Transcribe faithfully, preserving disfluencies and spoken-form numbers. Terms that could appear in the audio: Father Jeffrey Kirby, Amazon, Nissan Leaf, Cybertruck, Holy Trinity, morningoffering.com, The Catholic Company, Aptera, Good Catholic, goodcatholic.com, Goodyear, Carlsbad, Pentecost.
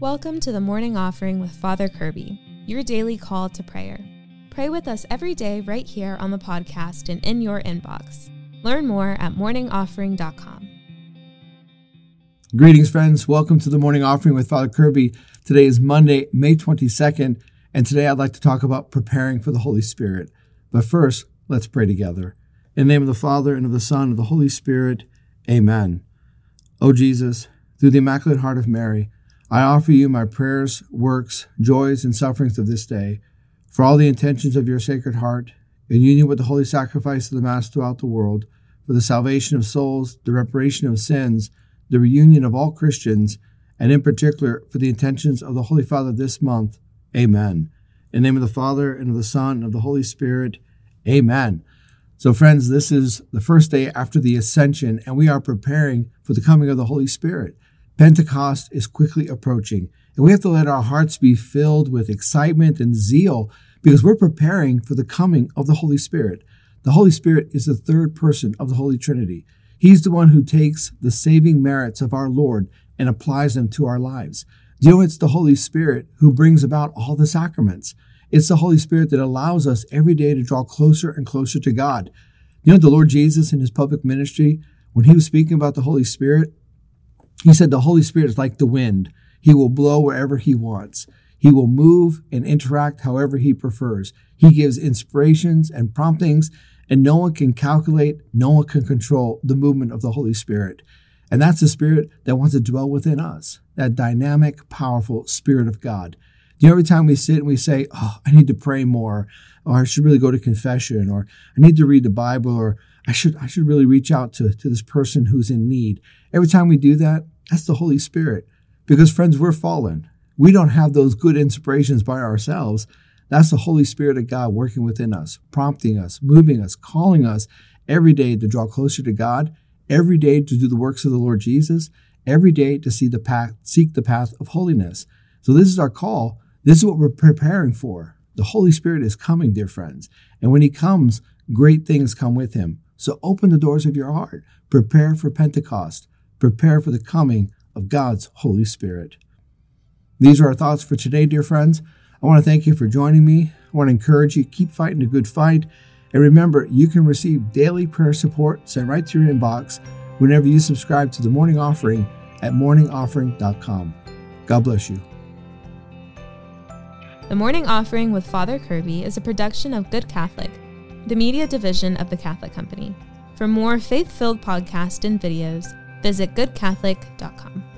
Welcome to the Morning Offering with Father Kirby, your daily call to prayer. Pray with us every day right here on the podcast and in your inbox. Learn more at morning offering dot com. Greetings, friends. Welcome to the Morning Offering with Father Kirby. Today is Monday, May twenty-second, and today I'd like to talk about preparing for the Holy Spirit. But first, let's pray together. In the name of the Father, and of the Son, and of the Holy Spirit, amen. O Jesus, through the Immaculate Heart of Mary, I offer you my prayers, works, joys, and sufferings of this day, for all the intentions of your Sacred Heart, in union with the holy sacrifice of the Mass throughout the world, for the salvation of souls, the reparation of sins, the reunion of all Christians, and in particular for the intentions of the Holy Father this month. Amen. In the name of the Father, and of the Son, and of the Holy Spirit. Amen. So friends, this is the first day after the Ascension, and we are preparing for the coming of the Holy Spirit. Pentecost is quickly approaching, and we have to let our hearts be filled with excitement and zeal because we're preparing for the coming of the Holy Spirit. The Holy Spirit is the third person of the Holy Trinity. He's the one who takes the saving merits of our Lord and applies them to our lives. You know, it's the Holy Spirit who brings about all the sacraments. It's the Holy Spirit that allows us every day to draw closer and closer to God. You know, the Lord Jesus in his public ministry, when he was speaking about the Holy Spirit, he said the Holy Spirit is like the wind. He will blow wherever he wants. He will move and interact however he prefers. He gives inspirations and promptings, and no one can calculate, no one can control the movement of the Holy Spirit. And that's the Spirit that wants to dwell within us, that dynamic, powerful Spirit of God. You know, every time we sit and we say, oh, I need to pray more, or I should really go to confession, or I need to read the Bible, or I should I should really reach out to, to this person who's in need. Every time we do that, that's the Holy Spirit. Because friends, we're fallen. We don't have those good inspirations by ourselves. That's the Holy Spirit of God working within us, prompting us, moving us, calling us every day to draw closer to God, every day to do the works of the Lord Jesus, every day to see the path, seek the path of holiness. So this is our call. This is what we're preparing for. The Holy Spirit is coming, dear friends. And when he comes, great things come with him. So open the doors of your heart. Prepare for Pentecost. Prepare for the coming of God's Holy Spirit. These are our thoughts for today, dear friends. I want to thank you for joining me. I want to encourage you, keep fighting a good fight. And remember, you can receive daily prayer support sent right to your inbox whenever you subscribe to The Morning Offering at morning offering dot com. God bless you. The Morning Offering with Father Kirby is a production of Good Catholic, the media division of The Catholic Company. For more faith-filled podcasts and videos, visit good catholic dot com.